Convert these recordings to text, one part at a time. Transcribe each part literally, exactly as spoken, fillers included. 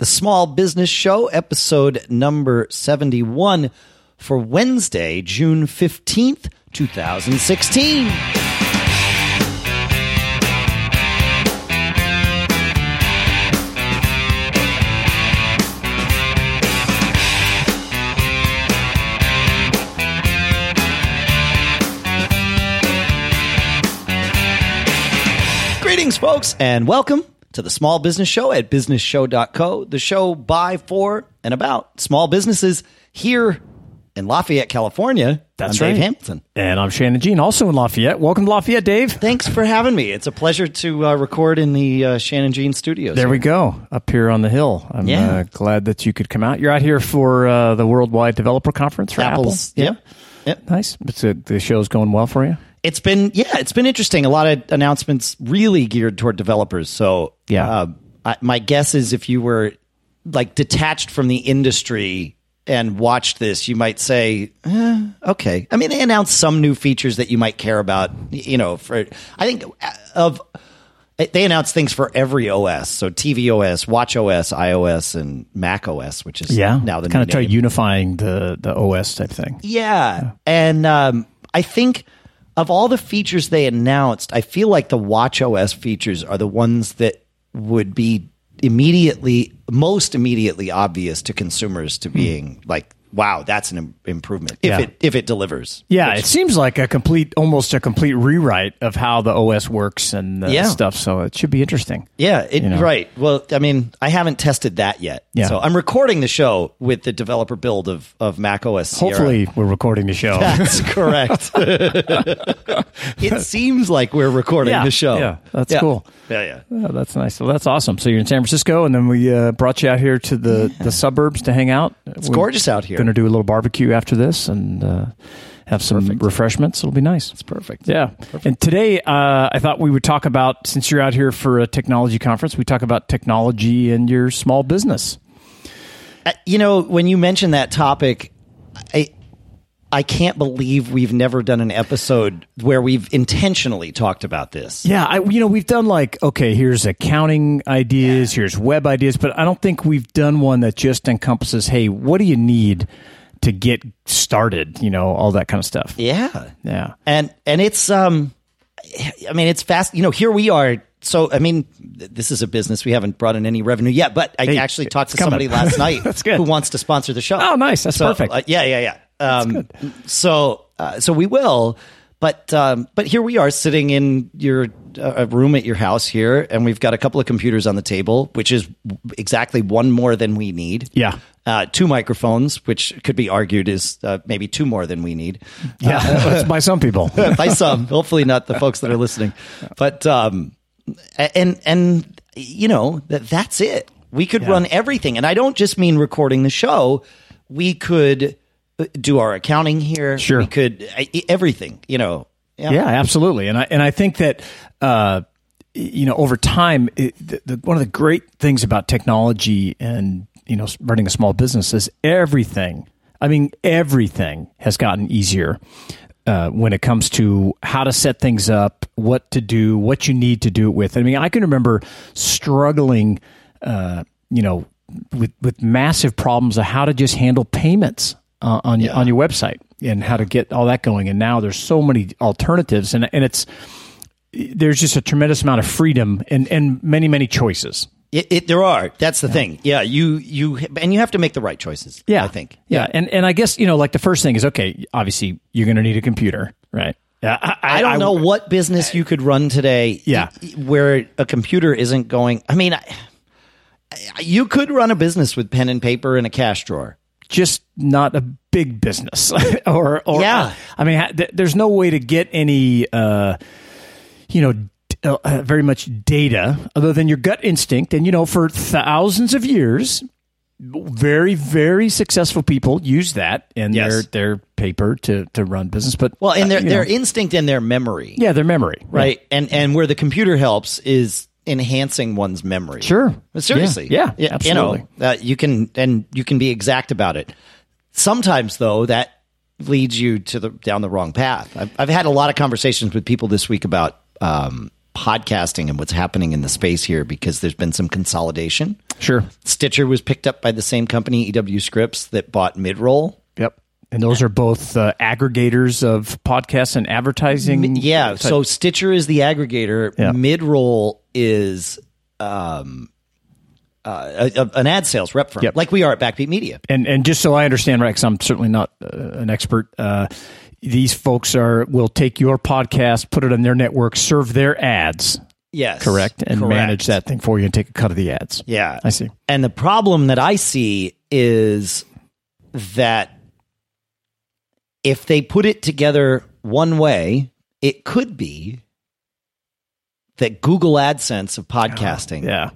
the Small Business Show, episode number seventy-one for Wednesday, June fifteenth, two thousand sixteen. Greetings, folks, and welcome to the Small Business Show at business show dot co, the show by, for, and about small businesses here in Lafayette, California. That's I'm right. Dave Hampton. And I'm Shannon Jean, also in Lafayette. Welcome to Lafayette, Dave. Thanks for having me. It's a pleasure to uh, record in the uh, Shannon Jean studios. There here. we go, up here on the hill. I'm yeah. uh, glad that you could come out. You're out here for uh, the Worldwide Developer Conference for Apple's, Apple. Yep. yep. Nice. It's a, the show's going well for you? It's been, yeah, it's been interesting. A lot of announcements really geared toward developers. So yeah, uh, I, my guess is if you were like detached from the industry and watched this, you might say, eh, okay. I mean, they announced some new features that you might care about, you know, for, I think of, they announced things for every O S. So T V O S, watch O S, iOS, and Mac O S, which is yeah, now the kind of try name. unifying the, the O S type thing. Yeah. yeah. And um, I think, of all the features they announced, I feel like the watch O S features are the ones that would be immediately, most immediately obvious to consumers to being mm. like, wow, that's an im- improvement if yeah. it if it delivers. Yeah, which, it seems like a complete, almost a complete rewrite of how the O S works and uh, yeah. stuff. So it should be interesting. Yeah, it, you know? right. Well, I mean, I haven't tested that yet. Yeah. So I'm recording the show with the developer build of, of Mac O S Sierra. Hopefully we're recording the show. That's correct. It seems like we're recording yeah, the show. Yeah, that's yeah. cool. Yeah, yeah. Oh, that's nice. So well, that's awesome. So you're in San Francisco, and then we uh, brought you out here to the, yeah. the suburbs to hang out. It's we're, gorgeous out here. Going to do a little barbecue after this and uh, have some perfect. refreshments. It'll be nice. It's perfect. Yeah. Perfect. And today, uh, I thought we would talk about, since you're out here for a technology conference, we talk about technology and your small business. Uh, you know, when you mention that topic, I I can't believe we've never done an episode where we've intentionally talked about this. Yeah. I, you know, we've done like, okay, here's accounting ideas, yeah. here's web ideas, but I don't think we've done one that just encompasses, hey, what do you need to get started? You know, all that kind of stuff. Yeah. Yeah. And, and it's, um, I mean, it's fast, you know, here we are. So, I mean, this is a business. We haven't brought in any revenue yet, but I hey, actually talked to coming. somebody last night That's good. who wants to sponsor the show. Oh, nice. That's so, perfect. Uh, yeah, yeah, yeah. Um, so, uh, so we will, but, um, but here we are sitting in your uh, room at your house here, and we've got a couple of computers on the table, which is exactly one more than we need. Yeah. Uh, two microphones, which could be argued is uh, maybe two more than we need. Yeah. Uh, by some people, by some, hopefully not the folks that are listening, but, um, and, and you know, that that's it. We could yeah. run everything. And I don't just mean recording the show. We could do our accounting here. Sure. We could everything, you know? Yeah. yeah, absolutely. And I, and I think that, uh, you know, over time, it, the, the, one of the great things about technology and, you know, running a small business is everything. I mean, everything has gotten easier, uh, when it comes to how to set things up, what to do, what you need to do it with. I mean, I can remember struggling, uh, you know, with, with massive problems of how to just handle payments. Uh, on, yeah. on your website and how to get all that going. And now there's so many alternatives and, and it's, there's just a tremendous amount of freedom and, and many, many choices. It, it, there are. That's the yeah. thing. Yeah. You, you, and you have to make the right choices. Yeah. I think. Yeah. yeah. And, and I guess, you know, like the first thing is, okay, obviously you're going to need a computer, right? Yeah, I, I, I don't I, know I, what business you could run today yeah. where a computer isn't going. I mean, I, you could run a business with pen and paper and a cash drawer. Just not a big business or, or, yeah. I mean, there's no way to get any, uh, you know, d- uh, very much data other than your gut instinct. And, you know, for thousands of years, very, very successful people use that in yes. their, their paper to, to run business. But well, and their, uh, their know. instinct and their memory. Yeah. Their memory. Right. Yeah. And, and where the computer helps is enhancing one's memory. Sure. But seriously. Yeah. yeah, yeah absolutely. You know, uh, you can, and you can be exact about it. Sometimes though, that leads you to the, down the wrong path. I've, I've had a lot of conversations with people this week about, um, podcasting and what's happening in the space here, because there's been some consolidation. Sure. Stitcher was picked up by the same company, E W Scripts, that bought Mid-Roll. Yep. And those are both uh, aggregators of podcasts and advertising. Yeah. Type. So Stitcher is the aggregator. Yeah. Mid-Roll is um, uh, a, a, an ad sales rep firm, yep. like we are at Backbeat Media. And and just so I understand, right, because I'm certainly not uh, an expert, uh, these folks are will take your podcast, put it on their network, serve their ads. Yes. Correct? And correct. Manage that thing for you and take a cut of the ads. Yeah. I see. And the problem that I see is that if they put it together one way, it could be that Google AdSense of podcasting. Oh, yeah.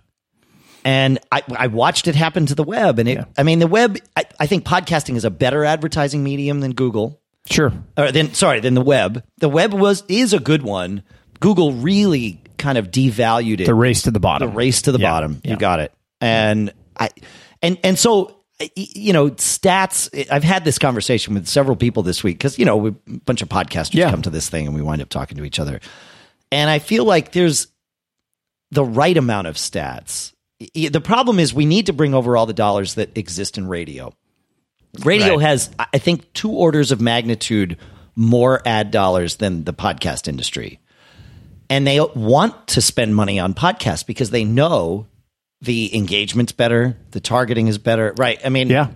And I, I watched it happen to the web. And it, yeah. I mean, the web, I, I think podcasting is a better advertising medium than Google. Sure. Or then, sorry, than the web. The web was is a good one. Google really kind of devalued it. The race to the bottom. The race to the yeah. bottom. Yeah. You got it. And I, and, and so... You know, stats, I've had this conversation with several people this week because, you know, we, a bunch of podcasters yeah. come to this thing and we wind up talking to each other. And I feel like there's the right amount of stats. The problem is we need to bring over all the dollars that exist in radio. Radio right. has, I think, two orders of magnitude more ad dollars than the podcast industry. And they want to spend money on podcasts because they know the engagement's better, the targeting is better, right? I mean, yeah.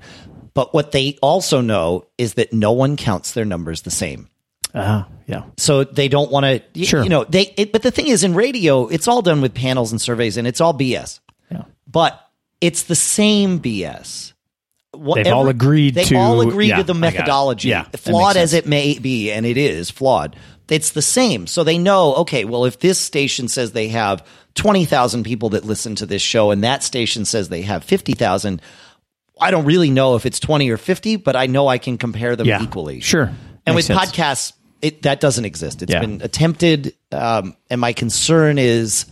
But what they also know is that no one counts their numbers the same. Uh, yeah. So they don't want to, you, sure. you know, they, it, but the thing is in radio, it's all done with panels and surveys and it's all B S. Yeah. But it's the same B S. Whatever, they've all agreed they to. They all agreed yeah, to the methodology, yeah, flawed as it may be, and it is flawed. It's the same. So they know, okay, well, if this station says they have twenty thousand people that listen to this show and that station says they have fifty thousand, I don't really know if it's twenty or fifty, but I know I can compare them yeah, equally. Sure. And makes with sense. Podcasts, it, that doesn't exist. It's yeah. been attempted. Um, and my concern is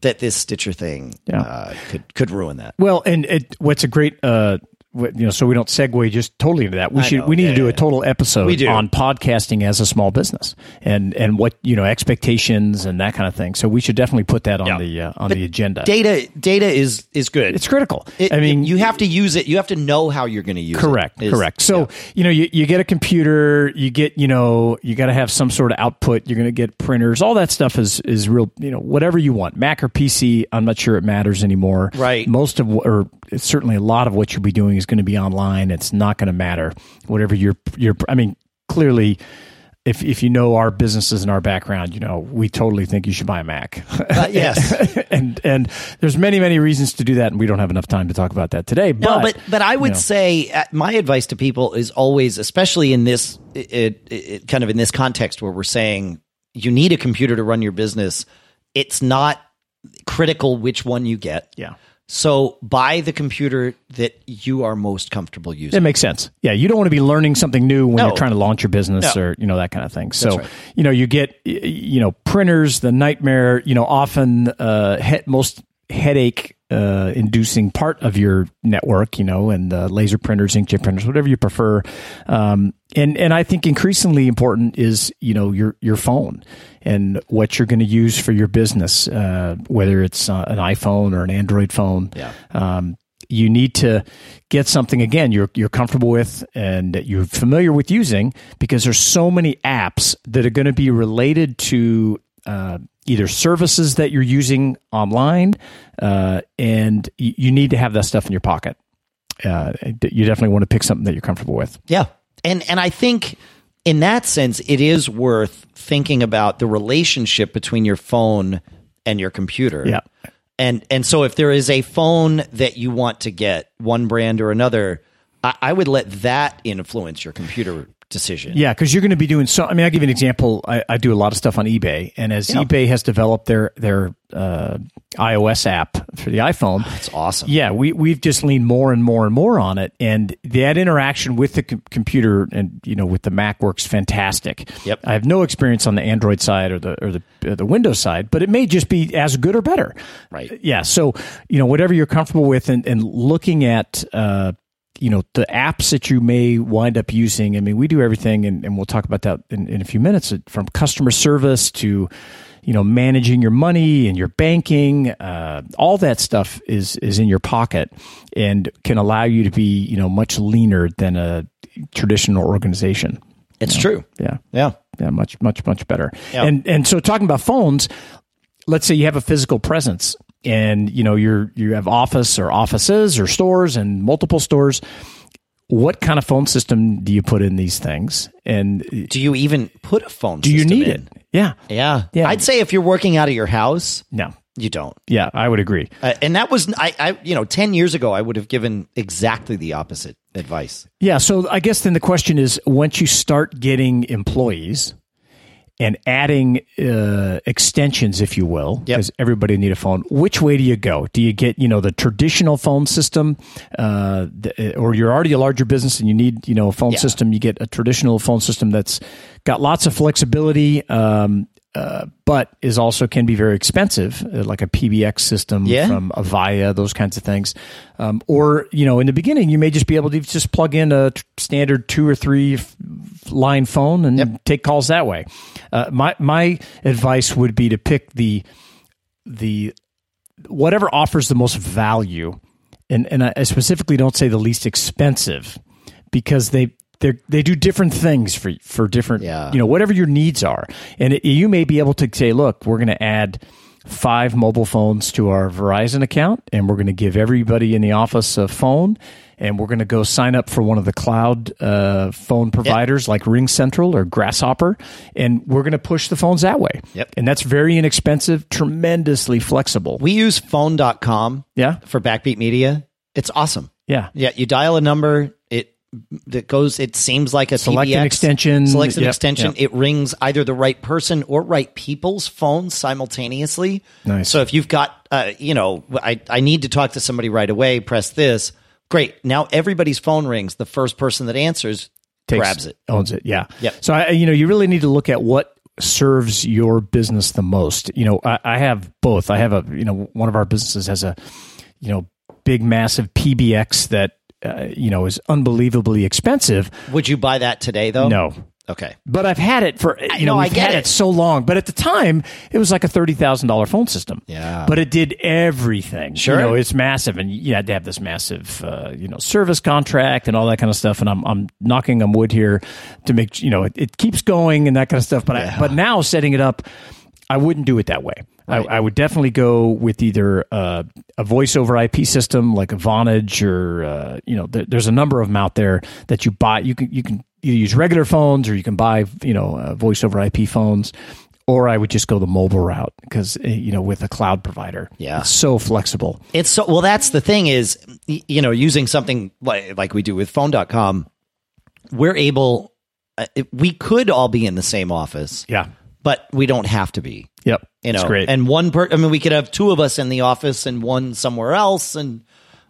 that this Stitcher thing yeah. uh, could, could ruin that. Well, and it, what's a great... Uh, You know, so we don't segue just totally into that. We I should. Know. We need yeah, to do yeah. a total episode on podcasting as a small business and and what you know expectations and that kind of thing. So we should definitely put that on yeah. the uh, on but the agenda. Data data is is good. It's critical. It, I mean, you have to use it. You have to know how you're going to use correct, it. Is, correct. Correct. So yeah. you know, you, you get a computer. You get you know, you got to have some sort of output. You're going to get printers. All that stuff is is real. You know, whatever you want, Mac or P C. I'm not sure it matters anymore. Right. Most of or certainly a lot of what you'll be doing is going to be online. It's not going to matter whatever you're, you're, I mean, clearly if, if you know our businesses and our background, you know, we totally think you should buy a Mac. Uh, yes. and, and there's many, many reasons to do that. And we don't have enough time to talk about that today. But, no, but, but I would you know. say uh, my advice to people is always, especially in this, it, it, it kind of in this context where we're saying you need a computer to run your business. It's not critical which one you get. Yeah. So buy the computer that you are most comfortable using. It makes sense. Yeah, you don't want to be learning something new when no. you're trying to launch your business no. or you know that kind of thing. So right. you know you get you know printers, the nightmare. You know often uh, he- most headache uh, inducing part of your network. You know and uh, laser printers, inkjet printers, whatever you prefer. Um, and and I think increasingly important is you know your your phone. And what you're going to use for your business, uh, whether it's uh, an iPhone or an Android phone, yeah. um, you need to get something again you're you're comfortable with and that you're familiar with using, because there's so many apps that are going to be related to uh, either services that you're using online, uh, and y- you need to have that stuff in your pocket. Uh, you definitely want to pick something that you're comfortable with. Yeah, and and I think. In that sense, it is worth thinking about the relationship between your phone and your computer. Yeah. And and so if there is a phone that you want to get, one brand or another, I, I would let that influence your computer decision. Yeah, because you're going to be doing so... I mean, I'll give you an example. I, I do a lot of stuff on eBay. And as yeah. eBay has developed their their uh, iOS app for the iPhone... That's awesome. Yeah, we, we've just leaned more and more and more on it. And that interaction with the com- computer and, you know, with the Mac works fantastic. Yep. I have no experience on the Android side or the, or the, or the Windows side, but it may just be as good or better. Right. Yeah, so, you know, whatever you're comfortable with and, and looking at... Uh, You know, the apps that you may wind up using, I mean, we do everything, and, and we'll talk about that in, in a few minutes, from customer service to, you know, managing your money and your banking, uh, all that stuff is is in your pocket and can allow you to be, you know, much leaner than a traditional organization. It's you know? true. Yeah. Yeah. Yeah. Much, much, much better. Yeah. And and so talking about phones, let's say you have a physical presence and, you know, you're you have office or offices or stores and multiple stores. What kind of phone system do you put in these things? And do you even put a phone do system Do you need in? it? Yeah. yeah. Yeah. I'd say if you're working out of your house, no, you don't. Yeah, I would agree. Uh, and that was, I, I, you know, ten years ago, I would have given exactly the opposite advice. Yeah. So I guess then the question is, once you start getting employees and adding uh, extensions, if you will, because yep. everybody need a phone. Which way do you go? Do you get, you know, the traditional phone system, uh, the, or you're already a larger business and you need, you know, a phone yeah. system? You get a traditional phone system that's got lots of flexibility, um, uh, but is also can be very expensive, uh, like a P B X system yeah. from Avaya, those kinds of things. Um, or, you know, in the beginning, you may just be able to just plug in a t- standard two or three f- line phone and yep. take calls that way. Uh, my my advice would be to pick the the whatever offers the most value, and and I specifically don't say the least expensive, because they they they do different things for for different yeah. you know, whatever your needs are, and it, you may be able to say, look, we're going to add five mobile phones to our Verizon account, and we're going to give everybody in the office a phone. And we're going to go sign up for one of the cloud uh, phone providers yep. like Ring Central or Grasshopper, and we're going to push the phones that way. Yep. And that's very inexpensive, tremendously flexible. We use phone dot com yeah. for Backbeat Media. It's awesome. Yeah. Yeah. You dial a number, it that goes, it seems like a Select P B X. An extension. Selects an yep. extension. Yep. It rings either the right person or right people's phones simultaneously. Nice. So if you've got, uh, you know, I, I need to talk to somebody right away, press this. Great. Now everybody's phone rings. The first person that answers Takes, grabs it. Owns it. Yeah. Yep. So, I, you know, you really need to look at what serves your business the most. You know, I, I have both. I have a, you know, one of our businesses has a, you know, big, massive P B X that, uh, you know, is unbelievably expensive. Would you buy that today, though? No. Okay. But I've had it for, you know, no, I've had it. it so long. But at the time, it was like a thirty thousand dollars phone system. Yeah. But it did everything. Sure. You know, it's massive. And you had to have this massive, uh, you know, service contract and all that kind of stuff. And I'm I'm knocking on wood here to make, you know, it, it keeps going and that kind of stuff. But yeah. I, but now setting it up, I wouldn't do it that way. Right. I, I would definitely go with either uh, a voice over I P system like a Vonage or, uh, you know, th- there's a number of them out there that you buy. You can, you can, you use regular phones, or you can buy, you know, uh, voice over I P phones, or I would just go the mobile route because, you know, with a cloud provider. Yeah. It's so flexible. It's so, well, that's the thing is, you know, using something like, like we do with phone dot com, we're able, uh, we could all be in the same office. Yeah. But we don't have to be. Yep. You know, it's great. And one per, I mean, we could have two of us in the office and one somewhere else, and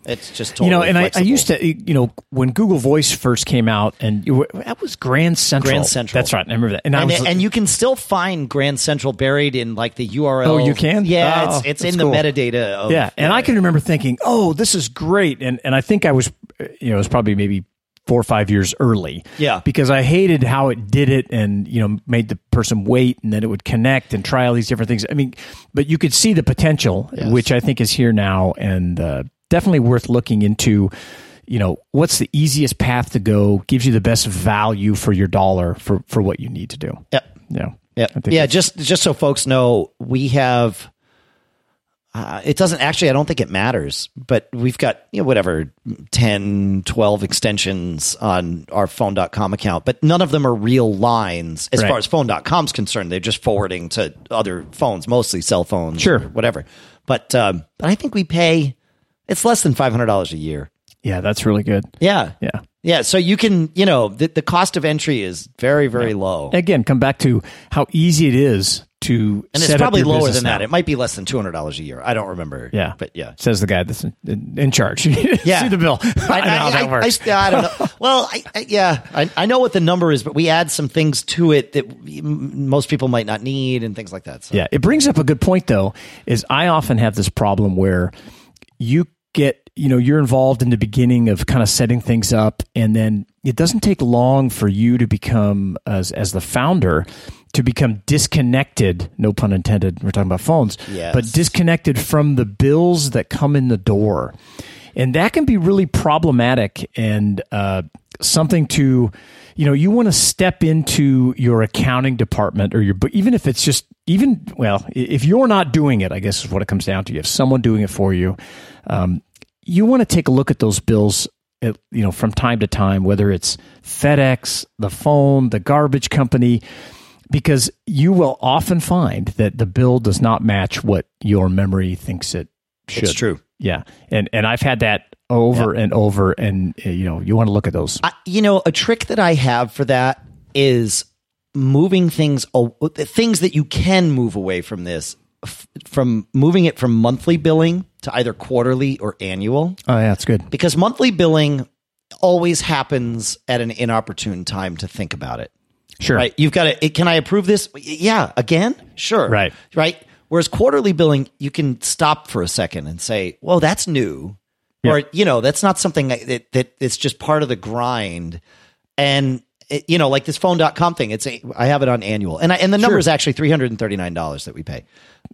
it's just totally, you know, and I, I used to, you know, when Google Voice first came out, and were, that was Grand Central. Grand Central. That's right. I remember that. And, and, I was, and you can still find Grand Central buried in like the U R L. Oh, you can? Yeah, oh, it's, it's in cool. the metadata. Of, yeah, and uh, I can remember thinking, oh, this is great. And and I think I was, you know, it was probably maybe four or five years early. Yeah. Because I hated how it did it and, you know, made the person wait, and then it would connect and try all these different things. I mean, but you could see the potential, yes. which I think is here now, and uh, definitely worth looking into, you know, what's the easiest path to go, gives you the best value for your dollar for, for what you need to do. Yep. Yeah. Yep. I think yeah. Just, just so folks know, we have... Uh, it doesn't actually, I don't think it matters, but we've got, you know, whatever, ten, twelve extensions on our phone dot com account, but none of them are real lines as right. far as phone dot com's concerned. They're just forwarding to other phones, mostly cell phones, sure, or whatever. But, um, but I think we pay, it's less than five hundred dollars a year. Yeah, that's really good. Yeah. Yeah. Yeah, so you can, you know, the, the cost of entry is very, very yeah. low. Again, come back to how easy it is to and set it's probably up your lower than now. That. It might be less than two hundred dollars a year. I don't remember. Yeah. But yeah. Says the guy that's in, in, in charge. Yeah. See the bill. I, I, I know how that I, works. I, I don't know. Well, I, I, yeah, I, I know what the number is, but we add some things to it that we, most people might not need and things like that. So. Yeah, it brings up a good point, though, is I often have this problem where you get, you know, you're involved in the beginning of kind of setting things up, and then it doesn't take long for you to become, as as the founder, to become disconnected, no pun intended, we're talking about phones, yes. but disconnected from the bills that come in the door. And that can be really problematic and uh, something to, you know, you want to step into your accounting department or your, even if it's just, even, well, if you're not doing it, I guess is what it comes down to. You have someone doing it for you. Um, you want to take a look at those bills, you know, from time to time, whether it's FedEx, the phone, the garbage company, because you will often find that the bill does not match what your memory thinks it should. It's true. Yeah. And and I've had that over yeah. and over. And, you know, you want to look at those. I, you know, a trick that I have for that is moving things, things that you can move away from this, from moving it from monthly billing to either quarterly or annual. Oh, yeah, that's good. Because monthly billing always happens at an inopportune time to think about it. Sure. Right? You've got to, can I approve this? Yeah. Again? Sure. Right. Right. Whereas quarterly billing, you can stop for a second and say, well, that's new. Yeah. Or, you know, that's not something that, that it's just part of the grind. And, it, you know, like this phone dot com thing, it's a, I have it on annual. And I, and the number sure. is actually three hundred thirty-nine dollars that we pay,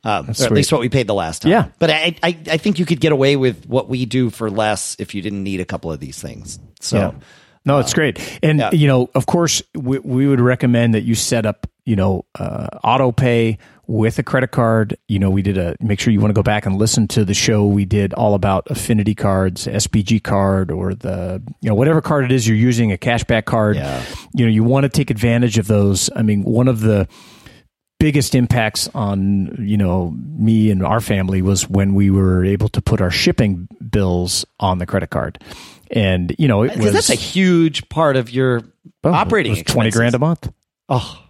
um, or at sweet. least what we paid the last time. Yeah. But I, I I think you could get away with what we do for less if you didn't need a couple of these things. So, yeah. No, it's um, great. And, yeah. you know, of course, we, we would recommend that you set up, you know, uh, auto pay with a credit card. You know, we did a, make sure you want to go back and listen to the show we did all about affinity cards, S B G card, or the, you know, whatever card it is you're using, a cashback card. Yeah. You know, you want to take advantage of those. I mean, one of the biggest impacts on, you know, me and our family was when we were able to put our shipping bills on the credit card. And, you know, it was, that's a huge part of your oh, operating it was twenty expenses. Grand a month. Oh,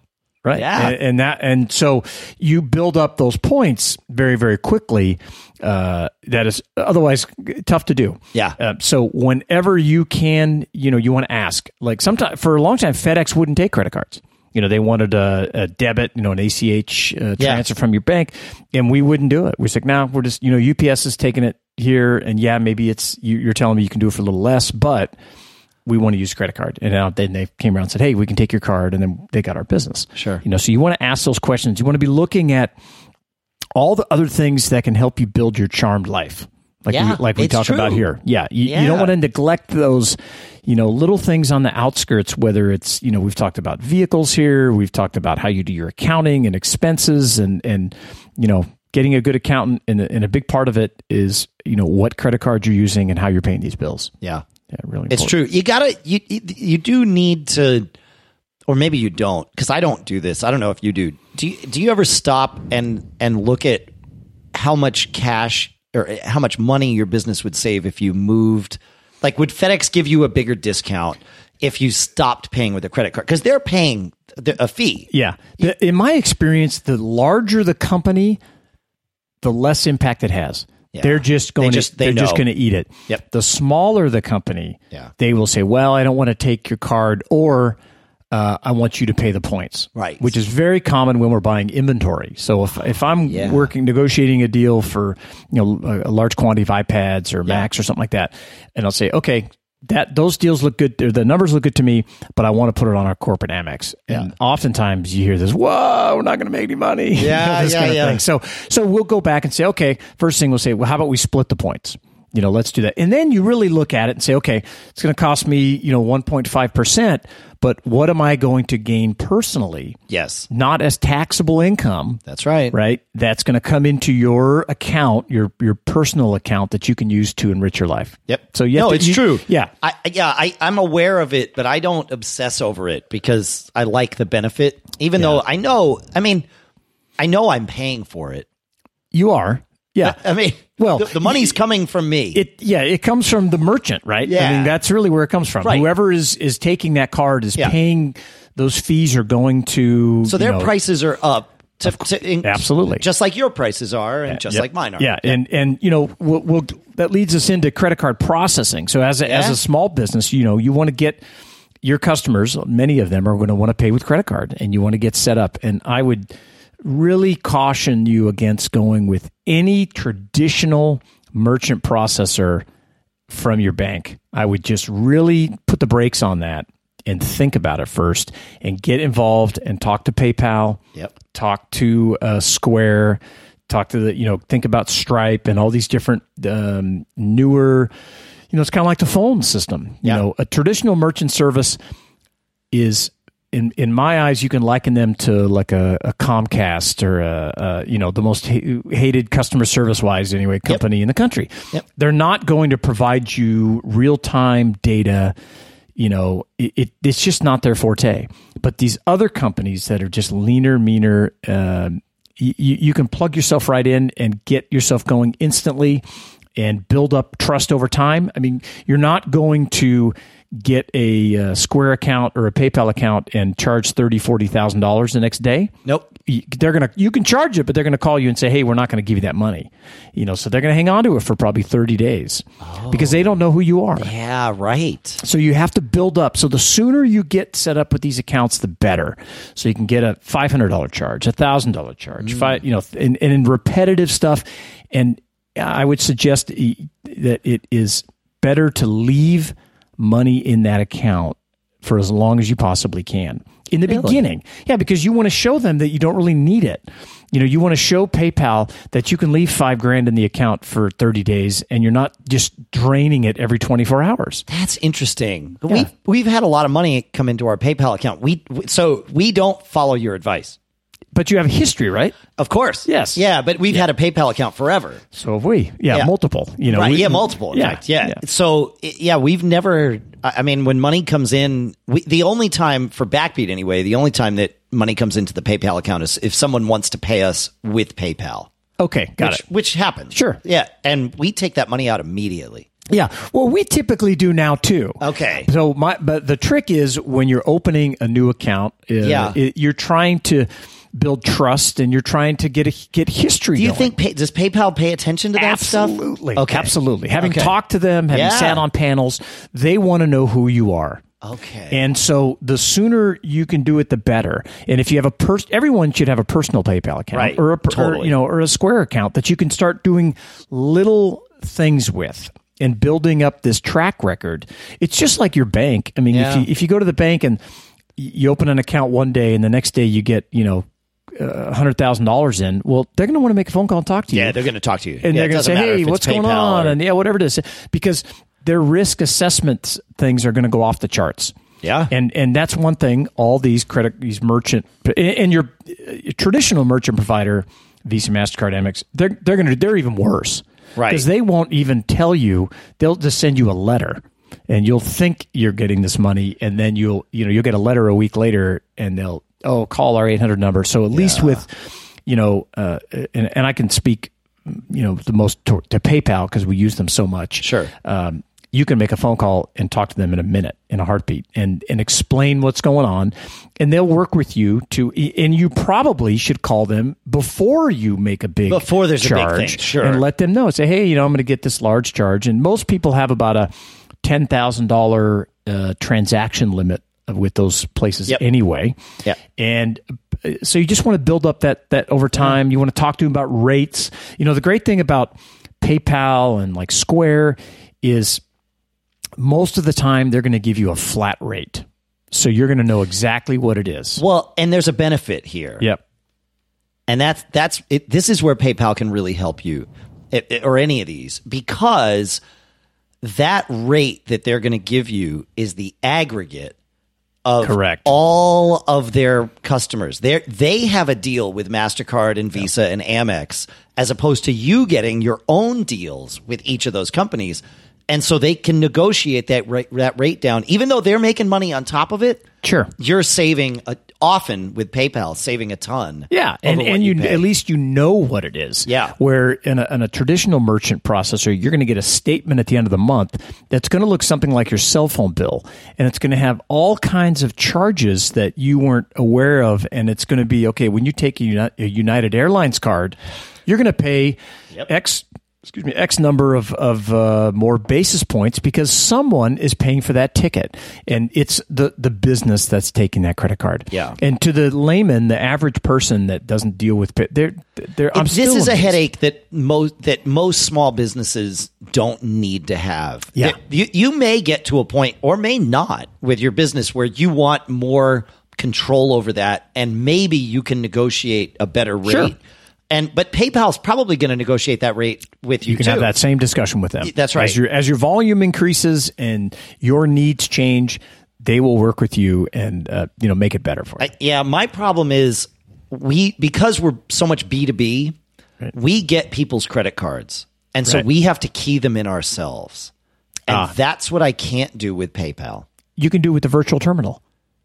right. Yeah. And, and that, and so you build up those points very, very quickly. Uh, that is otherwise tough to do. Yeah. Uh, so whenever you can, you know, you want to ask, like sometimes for a long time, FedEx wouldn't take credit cards. You know, they wanted a, a debit, you know, an A C H uh, transfer yeah. from your bank, and we wouldn't do it. We're like, no, nah, we're just, you know, U P S is taking it here. And yeah, maybe it's, you, you're telling me you can do it for a little less, but we want to use credit card. And now then they came around and said, hey, we can take your card. And then they got our business. Sure. You know, so you want to ask those questions. You want to be looking at all the other things that can help you build your charmed life. Like, yeah, we, like we talk true. about here. Yeah you, yeah. you don't want to neglect those, you know, little things on the outskirts, whether it's, you know, we've talked about vehicles here. We've talked about how you do your accounting and expenses and, and, you know, getting a good accountant, and, and a big part of it is, you know, what credit card you're using and how you're paying these bills. Yeah. Yeah, really important. It's true. You gotta, you, you do need to, or maybe you don't, because I don't do this. I don't know if you do. Do you, do you ever stop and, and look at how much cash or how much money your business would save if you moved? Like, would FedEx give you a bigger discount if you stopped paying with a credit card? Because they're paying a fee. Yeah. In my experience, the larger the company, the less impact it has. Yeah. They're just going. They just, to, they they're know. just going to eat it. Yep. The smaller the company, yeah. they will say, "Well, I don't want to take your card, or uh, I want you to pay the points." Right. Which is very common when we're buying inventory. So if if I'm yeah. working negotiating a deal for, you know, a, a large quantity of iPads or yeah. Macs or something like that, and I'll say, "Okay, that those deals look good. The numbers look good to me, but I want to put it on our corporate Amex." Yeah. And oftentimes you hear this, "Whoa, we're not going to make any money." Yeah, this yeah, kind of yeah. thing. So, so we'll go back and say, okay, first thing we'll say, well, how about we split the points? You know, let's do that. And then you really look at it and say, okay, it's going to cost me, you know, one point five percent, but what am I going to gain personally? Yes. Not as taxable income. That's right. Right? That's going to come into your account, your your personal account that you can use to enrich your life. Yep. So yeah, no, it's you, true. Yeah. I, yeah, I, I'm aware of it, but I don't obsess over it because I like the benefit, even yeah. though I know, I mean, I know I'm paying for it. You are. Yeah. I mean, well, the, the money's it, coming from me. It, yeah, it comes from the merchant, right? Yeah. I mean, that's really where it comes from. Right. Whoever is, is taking that card is yeah. paying, those fees are going to... So their you know, prices are up. To, to, in, absolutely. Just like your prices are and yeah, just yep. like mine are. Yeah, yeah. and and you know, we'll, we'll, that leads us into credit card processing. So as a, yeah. as a small business, you know, you want to get... Your customers, many of them are going to want to pay with credit card, and you want to get set up. And I would... really caution you against going with any traditional merchant processor from your bank. I would just really put the brakes on that and think about it first and get involved and talk to PayPal, yep. talk to uh, Square, talk to the, you know, think about Stripe and all these different um, newer, you know, it's kind of like the phone system. You yep. know, a traditional merchant service is, in in my eyes, you can liken them to like a, a Comcast or a, a, you know, the most ha- hated customer service wise anyway company yep. in the country. Yep. They're not going to provide you real time data. You know, it, it it's just not their forte. But these other companies that are just leaner, meaner, uh, you, you can plug yourself right in and get yourself going instantly and build up trust over time. I mean, you're not going to get a uh, Square account or a PayPal account and charge thirty thousand dollars, forty thousand dollars the next day. Nope. They're gonna. You can charge it, but they're going to call you and say, hey, we're not going to give you that money. You know, so they're going to hang on to it for probably thirty days oh. because they don't know who you are. Yeah, right. So you have to build up. So the sooner you get set up with these accounts, the better. So you can get a five hundred dollars charge, a one thousand dollars charge, mm. five, you know, and, and in repetitive stuff. And I would suggest that it is better to leave money in that account for as long as you possibly can in the really? beginning. Yeah, because you want to show them that you don't really need it. You know, you want to show PayPal that you can leave five grand in the account for thirty days and you're not just draining it every twenty-four hours. That's interesting. Yeah. We've, we've had a lot of money come into our PayPal account. We, we So we don't follow your advice. But you have history, right? Of course. Yes. Yeah, but we've yeah. had a PayPal account forever. So have we. Yeah, yeah. multiple. You know, right. Yeah, multiple. In yeah. fact. Yeah. yeah. So, yeah, we've never... I mean, when money comes in... We, the only time, for Backbeat anyway, the only time that money comes into the PayPal account is if someone wants to pay us with PayPal. Okay, got which, it. Which happens. Sure. Yeah, and we take that money out immediately. Yeah. Well, we typically do now too. Okay. So, my but the trick is when you're opening a new account, uh, yeah. it, you're trying to... build trust, and you're trying to get a, get history. Do you going. think does PayPal pay attention to that absolutely. stuff? Absolutely, okay. absolutely. Having okay. talked to them, having yeah. sat on panels, they want to know who you are. Okay, and so the sooner you can do it, the better. And if you have a person, everyone should have a personal PayPal account, right. or a totally. or, you know, or a Square account that you can start doing little things with. And building up this track record, it's just like your bank. I mean, yeah. if you if you go to the bank and you open an account one day, and the next day you get, you know, Uh, one hundred thousand dollars in, well, they're going to want to make a phone call and talk to you. Yeah, they're going to talk to you. And yeah, they're going to say, hey, what's PayPal going on? Or... And yeah, whatever it is. Because their risk assessment things are going to go off the charts. Yeah. And and that's one thing all these credit, these merchant, and your, your traditional merchant provider, Visa, MasterCard, Amex, they're, they're going to, they're even worse. Right. Because they won't even tell you, they'll just send you a letter. And you'll think you're getting this money, and then you'll, you know, you'll get a letter a week later, and they'll, oh, call our eight hundred number. So at yeah. least with, you know, uh, and, and I can speak, you know, the most to, to PayPal because we use them so much. Sure. Um, you can make a phone call and talk to them in a minute, in a heartbeat, and, and explain what's going on. And they'll work with you to, and you probably should call them before you make a big Before there's charge a big thing, sure. And let them know. Say, hey, you know, I'm going to get this large charge. And most people have about a ten thousand dollars uh, transaction limit with those places yep. anyway. Yeah. And so you just want to build up that that over time. You want to talk to them about rates. You know, the great thing about PayPal and like Square is most of the time they're going to give you a flat rate. So you're going to know exactly what it is. Well, and there's a benefit here. Yep. And that's that's it, this is where PayPal can really help you it, it, or any of these, because that rate that they're going to give you is the aggregate of Correct. all of their customers. They they have a deal with MasterCard and Visa yep. and Amex, as opposed to you getting your own deals with each of those companies. And so they can negotiate that rate, that rate down. Even though they're making money on top of it, sure, you're saving, a, often with PayPal, saving a ton. Yeah, and, and you, you at least you know what it is. Yeah. Where in a, in a traditional merchant processor, you're going to get a statement at the end of the month that's going to look something like your cell phone bill. And it's going to have all kinds of charges that you weren't aware of. And it's going to be, okay, when you take a, Uni- a United Airlines card, you're going to pay yep. X excuse me, X number of, of uh, more basis points because someone is paying for that ticket. And it's the, the business that's taking that credit card. Yeah. And to the layman, the average person that doesn't deal with pay, they're, they're, I'm still this is amazed. A headache that most, that most small businesses don't need to have. Yeah. That you, you may get to a point or may not with your business where you want more control over that, and maybe you can negotiate a better rate. Sure. And but PayPal's probably going to negotiate that rate with you. You can too. have that same discussion with them. That's right. As your, as your volume increases and your needs change, they will work with you and uh, you know, make it better for you. I, yeah, my problem is we because we're so much B two B, right. we get people's credit cards, and so right. we have to key them in ourselves, and ah. that's what I can't do with PayPal. You can do with the virtual terminal.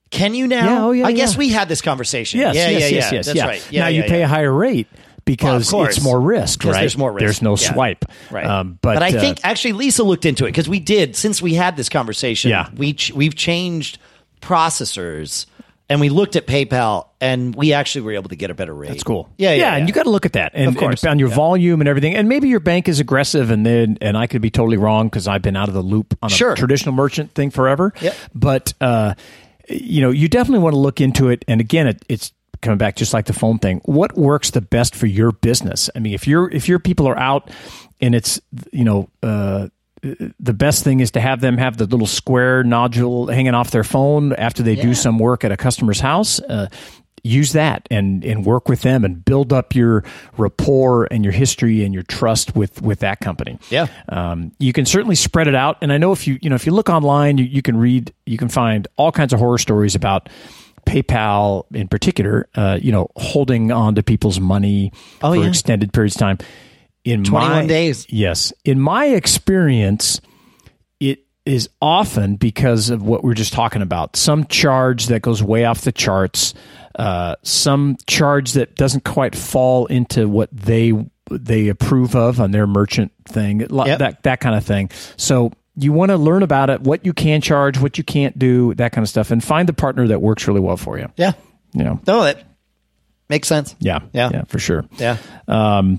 Can you now? Yeah, oh, yeah, I yeah. guess we had this conversation. Yes, yeah, yes, yeah, yes, yeah. yes. That's yeah. right. Yeah, now yeah, you pay yeah. a higher rate because well, it's more risk, because right? There's more risk. There's no yeah. swipe. Right. Um, but, but I uh, think actually Lisa looked into it because we did, since we had this conversation, yeah. we ch- we've changed processors and we looked at PayPal and we actually were able to get a better rate. That's cool. Yeah, yeah. yeah, yeah. And you got to look at that. And, of course. And on your yeah. volume and everything. And maybe your bank is aggressive and then, and I could be totally wrong because I've been out of the loop on a sure. traditional merchant thing forever. Yep. But, uh, you know, you definitely want to look into it. And again, it, it's coming back just like the phone thing. What works the best for your business? I mean, if you're if your people are out and it's, you know, uh, the best thing is to have them have the little square nodule hanging off their phone after they yeah. do some work at a customer's house. Uh, use that and and work with them and build up your rapport and your history and your trust with, with that company. Yeah. Um, you can certainly spread it out. And I know if you, you know, if you look online, you, you can read, you can find all kinds of horror stories about PayPal in particular, uh, you know, holding on to people's money oh, for yeah. extended periods of time. In twenty-one my, days. Yes. In my experience, it is often because of what we we're just talking about. Some charge that goes way off the charts. Uh, some charge that doesn't quite fall into what they they approve of on their merchant thing, yep. that that kind of thing. So you want to learn about it, what you can charge, what you can't do, that kind of stuff, and find the partner that works really well for you. Yeah, you know, no, that makes sense. Yeah, yeah, yeah, for sure. Yeah, um,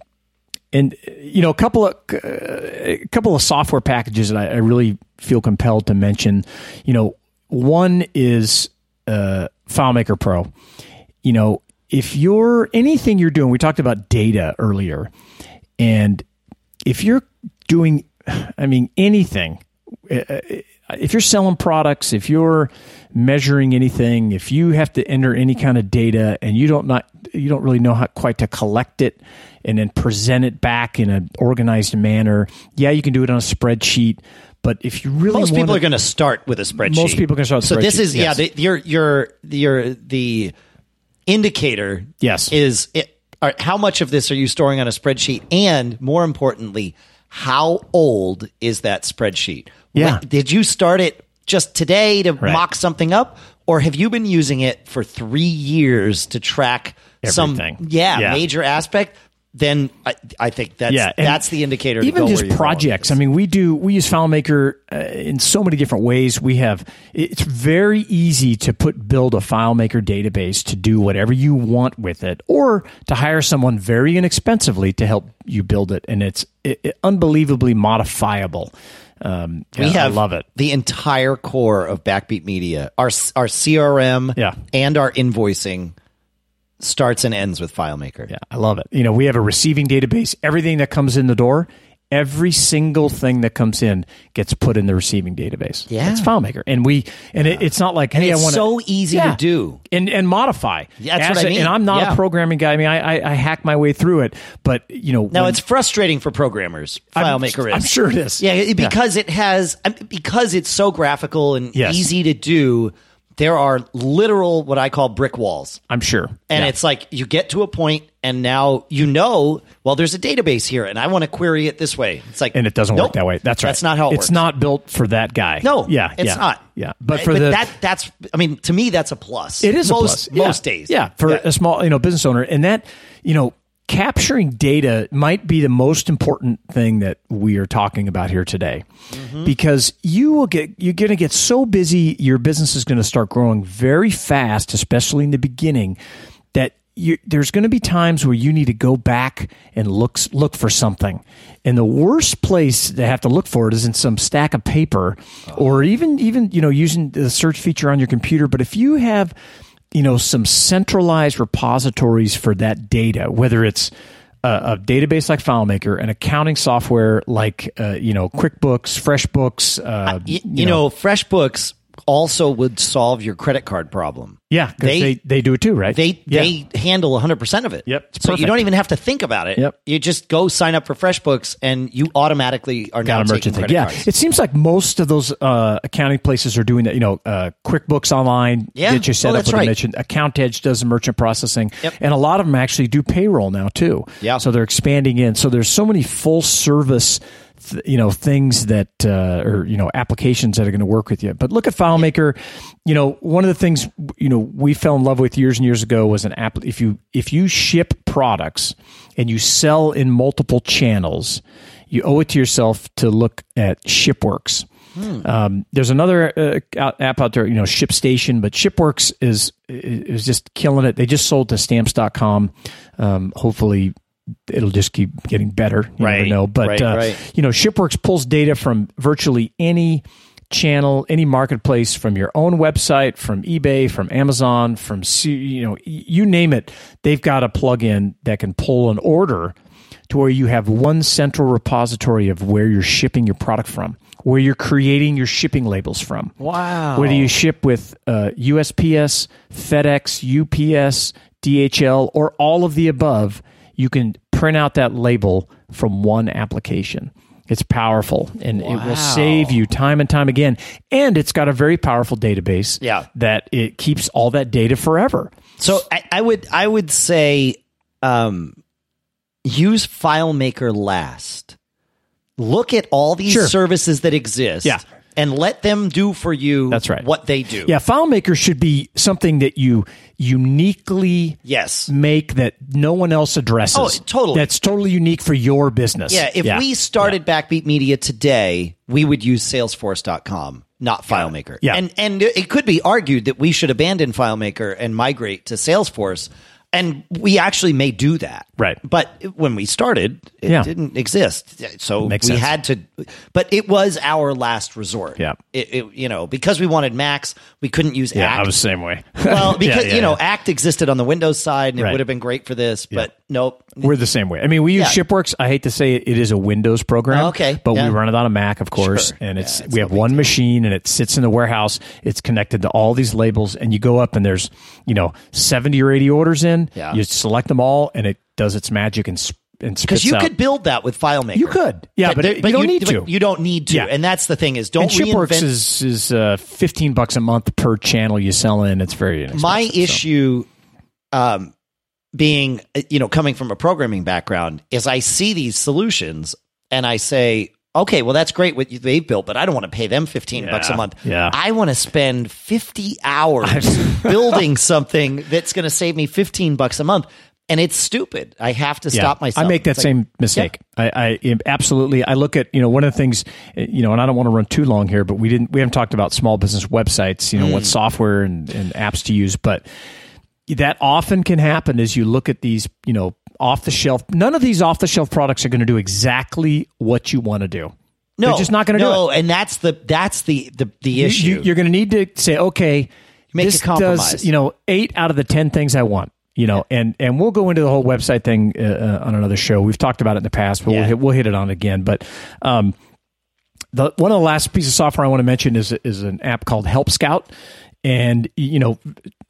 and you know, a couple of uh, a couple of software packages that I, I really feel compelled to mention. You know, one is. Uh, FileMaker Pro. You know, if you're anything you're doing, we talked about data earlier, and if you're doing, I mean, anything, if you're selling products, if you're measuring anything, if you have to enter any kind of data and you don't not you don't really know how quite to collect it and then present it back in an organized manner, yeah, you can do it on a spreadsheet. But if you really most people to, are going to start with a spreadsheet. Most people are going to start with a spreadsheet. So this is yes. yeah, the, your your your the indicator yes. is it, are, how much of this are you storing on a spreadsheet, and more importantly, how old is that spreadsheet? Yeah. When, did you start it just today to right. mock something up, or have you been using it for three years to track everything. some yeah, yeah. major aspect? Then I, I think that's yeah, that's the indicator. To even go just where projects. I mean, we do we use FileMaker uh, in so many different ways. We have it's very easy to put build a FileMaker database to do whatever you want with it, or to hire someone very inexpensively to help you build it, and it's it, it, unbelievably modifiable. Um, we yeah, have I love it. The entire core of Backbeat Media, our our C R M, yeah. and our invoicing. Starts and ends with FileMaker. Yeah, I love it. You know, we have a receiving database. Everything that comes in the door, every single thing that comes in gets put in the receiving database. Yeah, it's FileMaker, and we and yeah. it, it's not like and hey, it's I want so easy yeah. to do and and modify. Yeah, that's As what I mean. A, and I'm not yeah. a programming guy. I mean, I, I I hack my way through it, but you know, now when, it's frustrating for programmers. FileMaker I'm, is, I'm sure it is. Yeah, because yeah. it has because it's so graphical and yes. easy to do. There are literal what I call brick walls. I'm sure. And yeah. it's like you get to a point and now you know, well, there's a database here and I want to query it this way. It's like, and it doesn't nope, work that way. That's right. That's not how it it's works. It's not built for that guy. No. Yeah. It's yeah, not. Yeah. But for but the, that, that's, I mean, to me, that's a plus. It is most, a plus. Yeah. Most days. Yeah. For yeah. a small, you know, business owner. And that, you know, capturing data might be the most important thing that we are talking about here today, mm-hmm. because you will get you're going to get so busy, your business is going to start growing very fast, especially in the beginning, that you, there's going to be times where you need to go back and look, look for something. And the worst place to have to look for it is in some stack of paper oh. or even, even, you know, using the search feature on your computer. But if you have, you know, some centralized repositories for that data, whether it's a, a database like FileMaker, an accounting software like, uh, you know, QuickBooks, FreshBooks. Uh, you, you, you know, know, FreshBooks also would solve your credit card problem. Yeah, they, they they do it too, right? They yeah. they handle one hundred percent of it. Yep. So you don't even have to think about it. Yep. You just go sign up for FreshBooks and you automatically are now taking credit yeah. cards. It seems like most of those uh, accounting places are doing that. You know, uh, QuickBooks Online yeah. gets you set oh, up with right. a merchant. Account Edge does the merchant processing. Yep. And a lot of them actually do payroll now too. Yeah. So they're expanding in. So there's so many full service Th- you know, things that, uh, or, you know, applications that are going to work with you. But look at FileMaker. You know, one of the things, you know, we fell in love with years and years ago was an app. If you, if you ship products and you sell in multiple channels, you owe it to yourself to look at ShipWorks. Hmm. Um, there's another uh, app out there, you know, ShipStation, but ShipWorks is, is just killing it. They just sold to stamps dot com. Um, hopefully, it'll just keep getting better. You right. never know. But, right, uh, right. you know, ShipWorks pulls data from virtually any channel, any marketplace, from your own website, from eBay, from Amazon, from, you know, you name it. They've got a plugin that can pull an order to where you have one central repository of where you're shipping your product from, where you're creating your shipping labels from. Wow. Whether you ship with uh, U S P S, FedEx, U P S, D H L, or all of the above, you can print out that label from one application. It's powerful, and wow. it will save you time and time again. And it's got a very powerful database yeah. that it keeps all that data forever. So I, I would I would say um, use FileMaker last. Look at all these sure. services that exist. Yeah. And let them do for you That's right. what they do. Yeah, FileMaker should be something that you uniquely yes. make that no one else addresses. Oh, totally. That's totally unique for your business. Yeah, if yeah. we started yeah. Backbeat Media today, we would use Salesforce dot com, not FileMaker. Yeah. And, and it could be argued that we should abandon FileMaker and migrate to Salesforce. And we actually may do that. Right. But when we started, it yeah. didn't exist. So Makes we sense. had to, but it was our last resort. Yeah. It, it, you know, because we wanted Macs, we couldn't use yeah, Act. I was the same way. Well, because, yeah, yeah, you know, yeah. Act existed on the Windows side and right. it would have been great for this, yeah. but nope. We're the same way. I mean, we use yeah. ShipWorks. I hate to say it, it is a Windows program. Oh, okay. But yeah. we run it on a Mac, of course. Sure. And it's, yeah, it's we have one deal. machine and it sits in the warehouse. It's connected to all these labels. And you go up and there's, you know, seventy or eighty orders in. Yeah. You select them all and it does its magic and sp- and spits out. Because you could build that with FileMaker. You could. Yeah, but, but, it, but you don't you, need to. You don't need to. Yeah. And that's the thing is don't and reinvent. ShipWorks is, is uh, fifteen bucks a month per channel you sell in. It's very inexpensive. My issue... So. Um, being, you know, coming from a programming background, is I see these solutions and I say, okay, well, that's great what they've built, but I don't want to pay them fifteen yeah, bucks a month. Yeah. I want to spend fifty hours building something that's going to save me fifteen bucks a month. And it's stupid. I have to stop yeah, myself. I make that like, same mistake. Yeah. I, I absolutely. I look at, you know, one of the things, you know, and I don't want to run too long here, but we didn't, we haven't talked about small business websites, you know, mm. what software and, and apps to use, but that often can happen as you look at these, you know, off the shelf. None of these off the shelf products are going to do exactly what you want to do. No, they're just not going to no, do it. And that's the that's the the, the issue. You, you, you're going to need to say, okay, make this a compromise. Does, you know, eight out of the ten things I want. You know, and, and we'll go into the whole website thing uh, on another show. We've talked about it in the past, but yeah. we'll hit, we'll hit it on again. But um, the one of the last pieces of software I want to mention is is an app called Help Scout, and you know.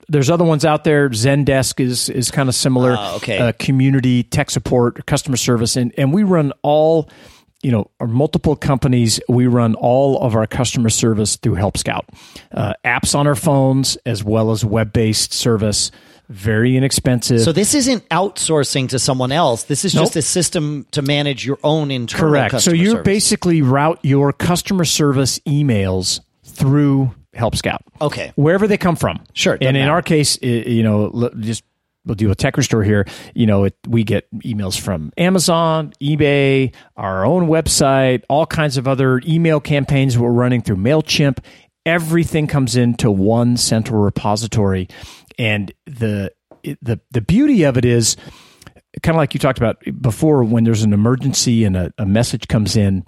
There's other ones out there. Zendesk is is kind of similar. Uh, okay. Uh, community, tech support, customer service, and and we run all, you know, our multiple companies. We run all of our customer service through Help Scout, uh, apps on our phones as well as web-based service. Very inexpensive. So this isn't outsourcing to someone else. This is nope. just a system to manage your own internal. Correct. Customer so you service. basically route your customer service emails through Help Scout. Okay. Wherever they come from. Sure. And in matter. our case, you know, just we'll do a tech restore here. You know, it, we get emails from Amazon, eBay, our own website, all kinds of other email campaigns we're running through MailChimp. Everything comes into one central repository. And the it, the the beauty of it is kind of like you talked about before, when there's an emergency and a, a message comes in,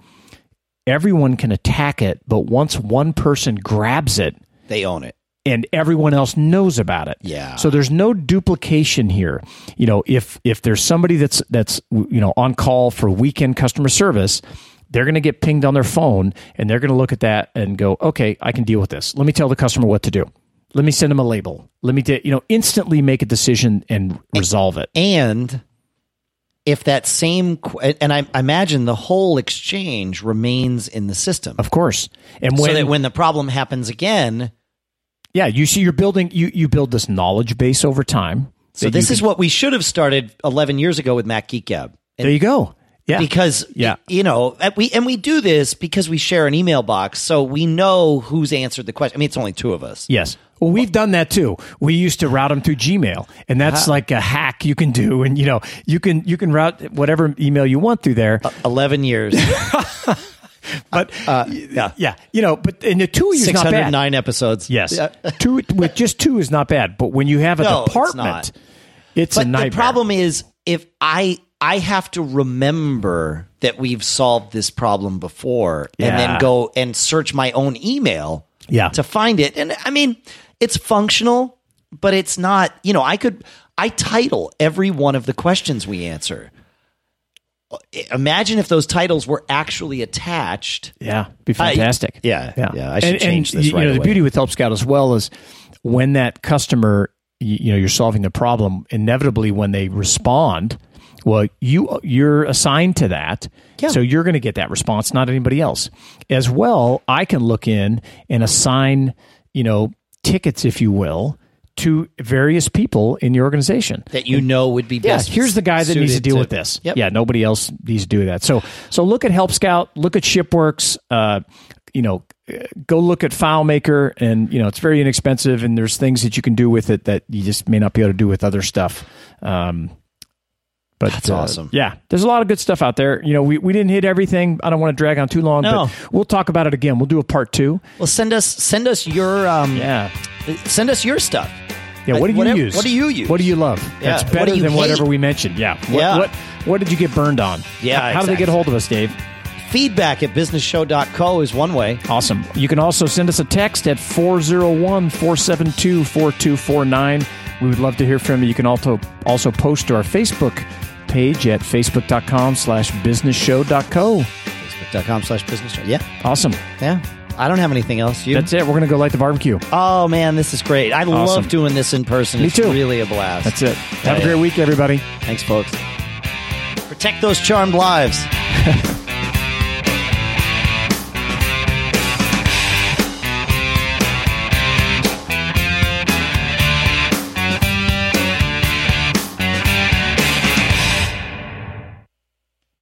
everyone can attack it, but once one person grabs it, they own it. And everyone else knows about it. Yeah. So there's no duplication here. You know, if if there's somebody that's that's you know on call for weekend customer service, they're going to get pinged on their phone, and they're going to look at that and go, "Okay, I can deal with this. Let me tell the customer what to do. Let me send them a label. Let me de- you know instantly make a decision and resolve it." And if that same and I imagine the whole exchange remains in the system, of course, and when, so that when the problem happens again. Yeah, you see, you're building, you, you build this knowledge base over time. So this can, is what we should have started eleven years ago with Mac Geek Gab. And there you go. Yeah. Because, yeah. you know, we and we do this because we share an email box, so we know who's answered the question. I mean, it's only two of us. Yes. Well, we've done that too. We used to route them through Gmail, and that's uh, like a hack you can do. And, you know, you can you can route whatever email you want through there. eleven years. But uh, yeah, yeah, you know, but in the two years, six hundred nine episodes. Yes, two with just two is not bad. But when you have a no, department, it's, it's but a nightmare. The problem is if I I have to remember that we've solved this problem before, yeah. and then go and search my own email, yeah. to find it. And I mean, it's functional, but it's not. You know, I could I title every one of the questions we answer. Imagine if those titles were actually attached. Yeah, it'd be fantastic. I, yeah, yeah, yeah. I should and, change and, this right you know, away. The beauty with Help Scout as well is when that customer, you know, you're solving the problem, inevitably when they respond, well, you, you're assigned to that, yeah. so you're going to get that response, not anybody else. As well, I can look in and assign, you know, tickets, if you will, to various people in your organization that you know would be best. Yeah, here's the guy that needs to deal to, with this. Yep. Yeah, nobody else needs to do that. So, so look at Help Scout, look at ShipWorks, uh, you know, go look at FileMaker, and you know it's very inexpensive, and there's things that you can do with it that you just may not be able to do with other stuff. Um, but that's uh, awesome. Yeah, there's a lot of good stuff out there. You know, we, we didn't hit everything. I don't want to drag on too long. No. But we'll talk about it again. We'll do a part two. Well, send us send us your um, yeah, send us your stuff. Yeah, what do you Whatever, use? What do you use? What do you love? Yeah. That's better what than hate? Whatever we mentioned. Yeah. What, yeah. What, what did you get burned on? Yeah. How, how exactly. do they get a hold of us, Dave? Feedback at businessshow dot co is one way. Awesome. You can also send us a text at four oh one, four seven two, four two four nine. We would love to hear from you. You can also, also post to our Facebook page at facebook dot com slash businessshow dot co. facebook dot com slash businessshow. Yeah. Awesome. Yeah. I don't have anything else. You? That's it. We're going to go light the barbecue. Oh, man, this is great. I awesome. love doing this in person. Me it's too. Really a blast. That's it. Have yeah, a great yeah. week, everybody. Thanks, folks. Protect those charmed lives.